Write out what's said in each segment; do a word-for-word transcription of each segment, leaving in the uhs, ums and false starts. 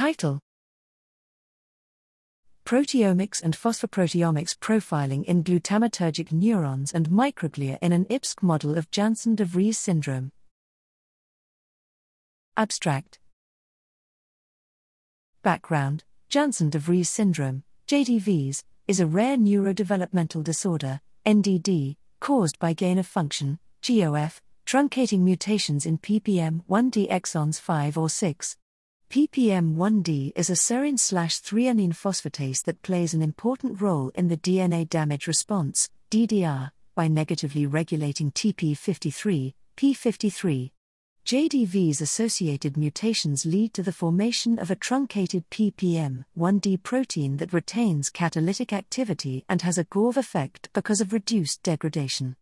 Title: Proteomics and Phosphoproteomics Profiling in Glutamatergic Neurons and Microglia in an I P S C Model of Jansen de Vries Syndrome. Abstract. Background: Jansen de Vries Syndrome, J D Vs, is a rare neurodevelopmental disorder, N D D, caused by gain-of-function, G O F, truncating mutations in P P M one D exons five or six. P P M one D is a serine three-amine phosphatase that plays an important role in the D N A damage response, D D R, by negatively regulating T P fifty-three, P fifty-three. J D V's associated mutations lead to the formation of a truncated P P M one D protein that retains catalytic activity and has a G O F effect because of reduced degradation.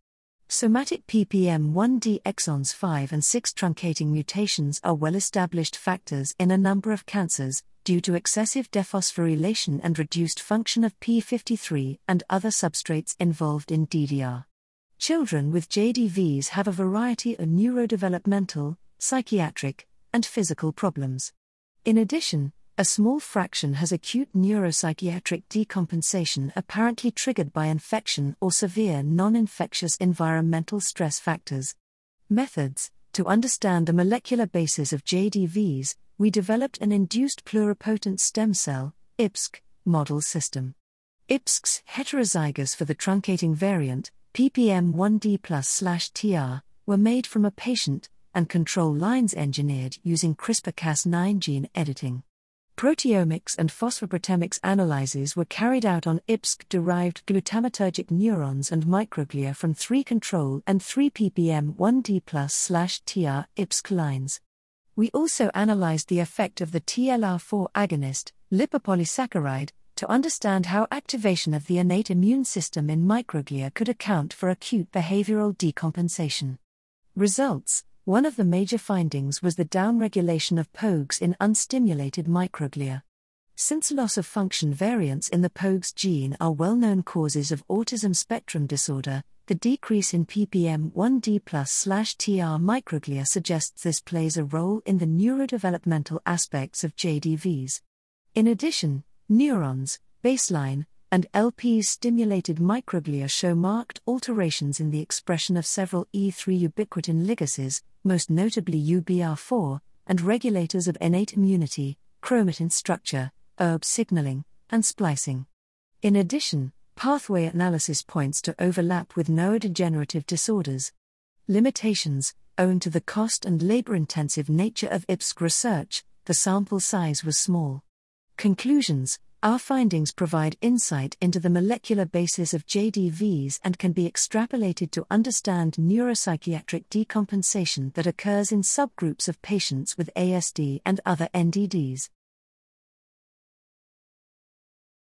Somatic P P M one D exons five and six truncating mutations are well-established factors in a number of cancers, due to excessive dephosphorylation and reduced function of P fifty-three and other substrates involved in D D R. Children with J D Vs have a variety of neurodevelopmental, psychiatric, and physical problems. In addition, a small fraction has acute neuropsychiatric decompensation apparently triggered by infection or severe non-infectious environmental stress factors. Methods: to understand the molecular basis of J D Vs, we developed an induced pluripotent stem cell I P S C model system. I P S C's heterozygous for the truncating variant, P P M one D plus T R, were made from a patient, and control lines engineered using CRISPR Cas nine gene editing. Proteomics and phosphoproteomics analyses were carried out on I P S C-derived glutamatergic neurons and microglia from three control and three P P M one D plus T R I P S C lines. We also analyzed the effect of the T L R four agonist, lipopolysaccharide, to understand how activation of the innate immune system in microglia could account for acute behavioral decompensation. Results. One of the major findings was the downregulation of P O G Z in unstimulated microglia. Since loss-of-function variants in the P O G Z gene are well-known causes of autism spectrum disorder, the decrease in P P M one D plus T R microglia suggests this plays a role in the neurodevelopmental aspects of J D Vs. In addition, neurons, baseline, and L P-stimulated microglia show marked alterations in the expression of several E three ubiquitin ligases, most notably U B R four, and regulators of innate immunity, chromatin structure, E R B signaling, and splicing. In addition, pathway analysis points to overlap with neurodegenerative disorders. Limitations: owing to the cost and labor-intensive nature of I P S C research, the sample size was small. Conclusions: our findings provide insight into the molecular basis of J D Vs and can be extrapolated to understand neuropsychiatric decompensation that occurs in subgroups of patients with A S D and other N D Ds.